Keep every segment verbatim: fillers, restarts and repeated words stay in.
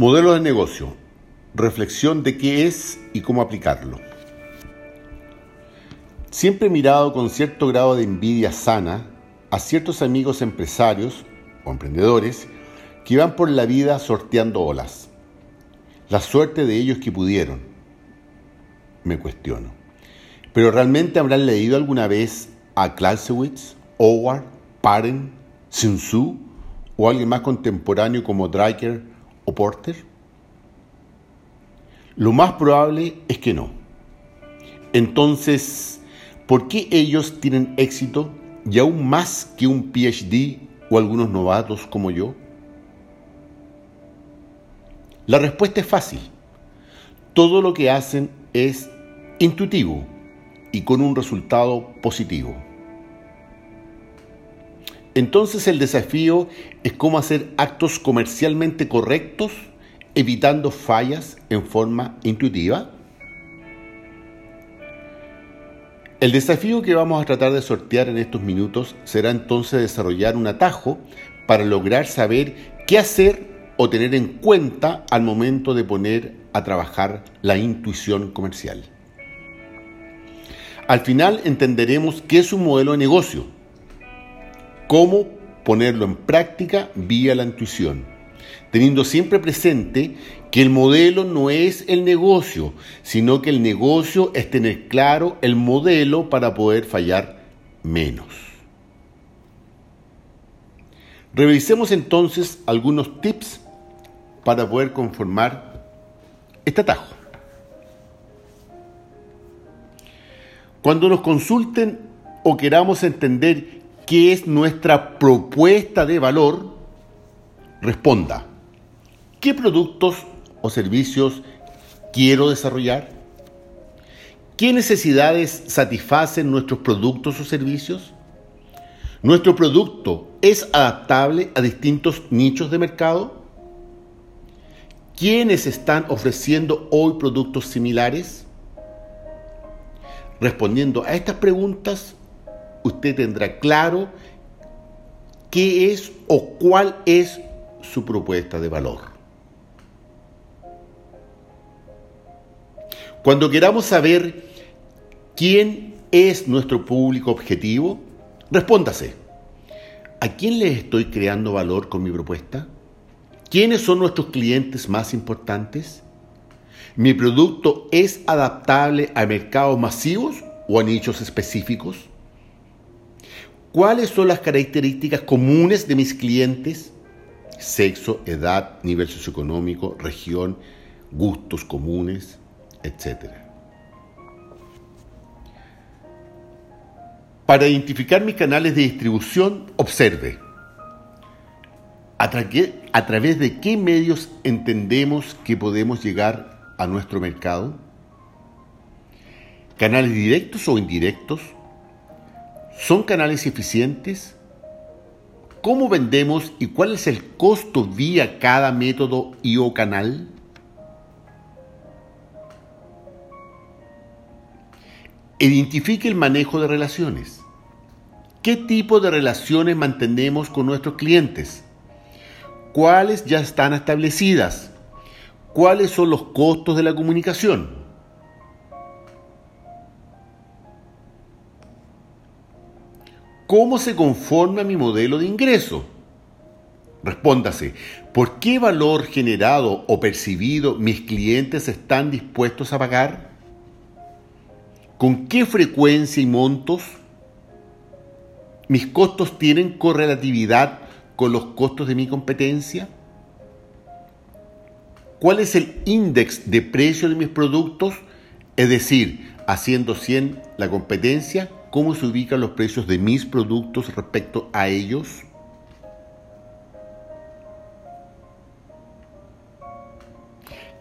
Modelo de negocio. Reflexión de qué es y cómo aplicarlo. Siempre he mirado con cierto grado de envidia sana a ciertos amigos empresarios o emprendedores que van por la vida sorteando olas. La suerte de ellos que pudieron, me cuestiono. ¿Pero realmente habrán leído alguna vez a Clausewitz, Howard, Paren, Sun Tzu o alguien más contemporáneo como Drucker o Porter? Lo más probable es que no. Entonces, ¿por qué ellos tienen éxito y aún más que un P H D o algunos novatos como yo? La respuesta es fácil. Todo lo que hacen es intuitivo y con un resultado positivo. Entonces el desafío es cómo hacer actos comercialmente correctos, evitando fallas en forma intuitiva. El desafío que vamos a tratar de sortear en estos minutos será entonces desarrollar un atajo para lograr saber qué hacer o tener en cuenta al momento de poner a trabajar la intuición comercial. Al final entenderemos qué es un modelo de negocio, cómo ponerlo en práctica vía la intuición, teniendo siempre presente que el modelo no es el negocio, sino que el negocio es tener claro el modelo para poder fallar menos. Revisemos entonces algunos tips para poder conformar este atajo. Cuando nos consulten o queramos entender qué es nuestra propuesta de valor, responda: ¿qué productos o servicios quiero desarrollar? ¿Qué necesidades satisfacen nuestros productos o servicios? ¿Nuestro producto es adaptable a distintos nichos de mercado? ¿Quiénes están ofreciendo hoy productos similares? Respondiendo a estas preguntas, usted tendrá claro qué es o cuál es su propuesta de valor. Cuando queramos saber quién es nuestro público objetivo, respóndase: ¿a quién les estoy creando valor con mi propuesta? ¿Quiénes son nuestros clientes más importantes? ¿Mi producto es adaptable a mercados masivos o a nichos específicos? ¿Cuáles son las características comunes de mis clientes? Sexo, edad, nivel socioeconómico, región, gustos comunes, etcétera. Para identificar mis canales de distribución, observe a, tra- a través de qué medios entendemos que podemos llegar a nuestro mercado. ¿Canales directos o indirectos? ¿Son canales eficientes? ¿Cómo vendemos y cuál es el costo vía cada método y o canal? Identifique el manejo de relaciones. ¿Qué tipo de relaciones mantenemos con nuestros clientes? ¿Cuáles ya están establecidas? ¿Cuáles son los costos de la comunicación? ¿Cómo se conforma mi modelo de ingreso? Respóndase: ¿por qué valor generado o percibido mis clientes están dispuestos a pagar? ¿Con qué frecuencia y montos? ¿Mis costos tienen correlatividad con los costos de mi competencia? ¿Cuál es el índice de precio de mis productos? Es decir, haciendo cien la competencia, ¿cómo se ubican los precios de mis productos respecto a ellos?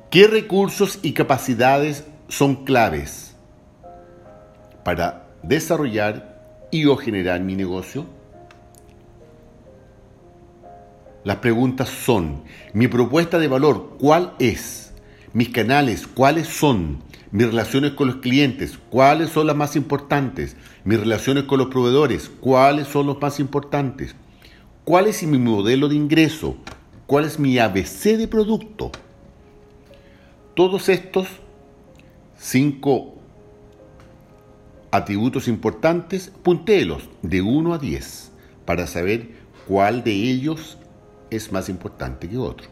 ¿Qué recursos y capacidades son claves para desarrollar y o generar mi negocio? Las preguntas son: ¿mi propuesta de valor cuál es? ¿Mis canales cuáles son? Mis relaciones con los clientes, ¿cuáles son las más importantes? Mis relaciones con los proveedores, ¿cuáles son los más importantes? ¿Cuál es mi modelo de ingreso? ¿Cuál es mi A B C de producto? todos estos cinco atributos importantes, puntéelos de uno a diez para saber cuál de ellos es más importante que otro.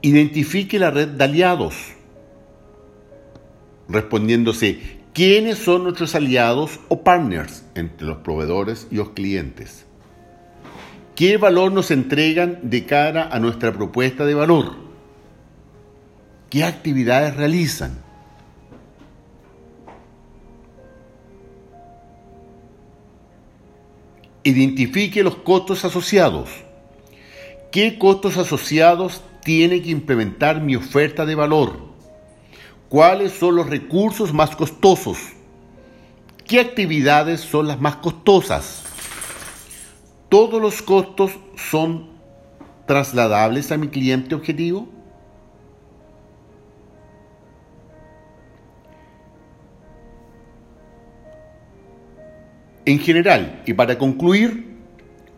Identifique la red de aliados, respondiéndose quiénes son nuestros aliados o partners entre los proveedores y los clientes. ¿Qué valor nos entregan de cara a nuestra propuesta de valor? ¿Qué actividades realizan? Identifique los costos asociados. ¿Qué costos asociados tiene que implementar mi oferta de valor? ¿Cuáles son los recursos más costosos? ¿Qué actividades son las más costosas? ¿Todos los costos son trasladables a mi cliente objetivo? En general, y para concluir,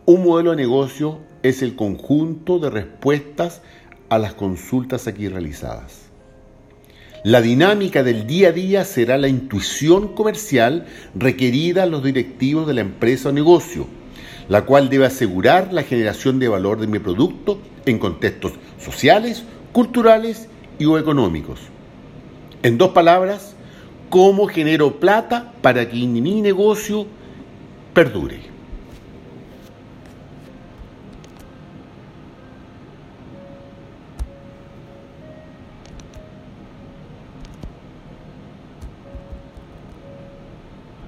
un modelo de negocio es el conjunto de respuestas a las consultas aquí realizadas. La dinámica del día a día será la intuición comercial requerida a los directivos de la empresa o negocio, la cual debe asegurar la generación de valor de mi producto en contextos sociales, culturales y o económicos. En dos palabras, ¿cómo genero plata para que mi negocio perdure?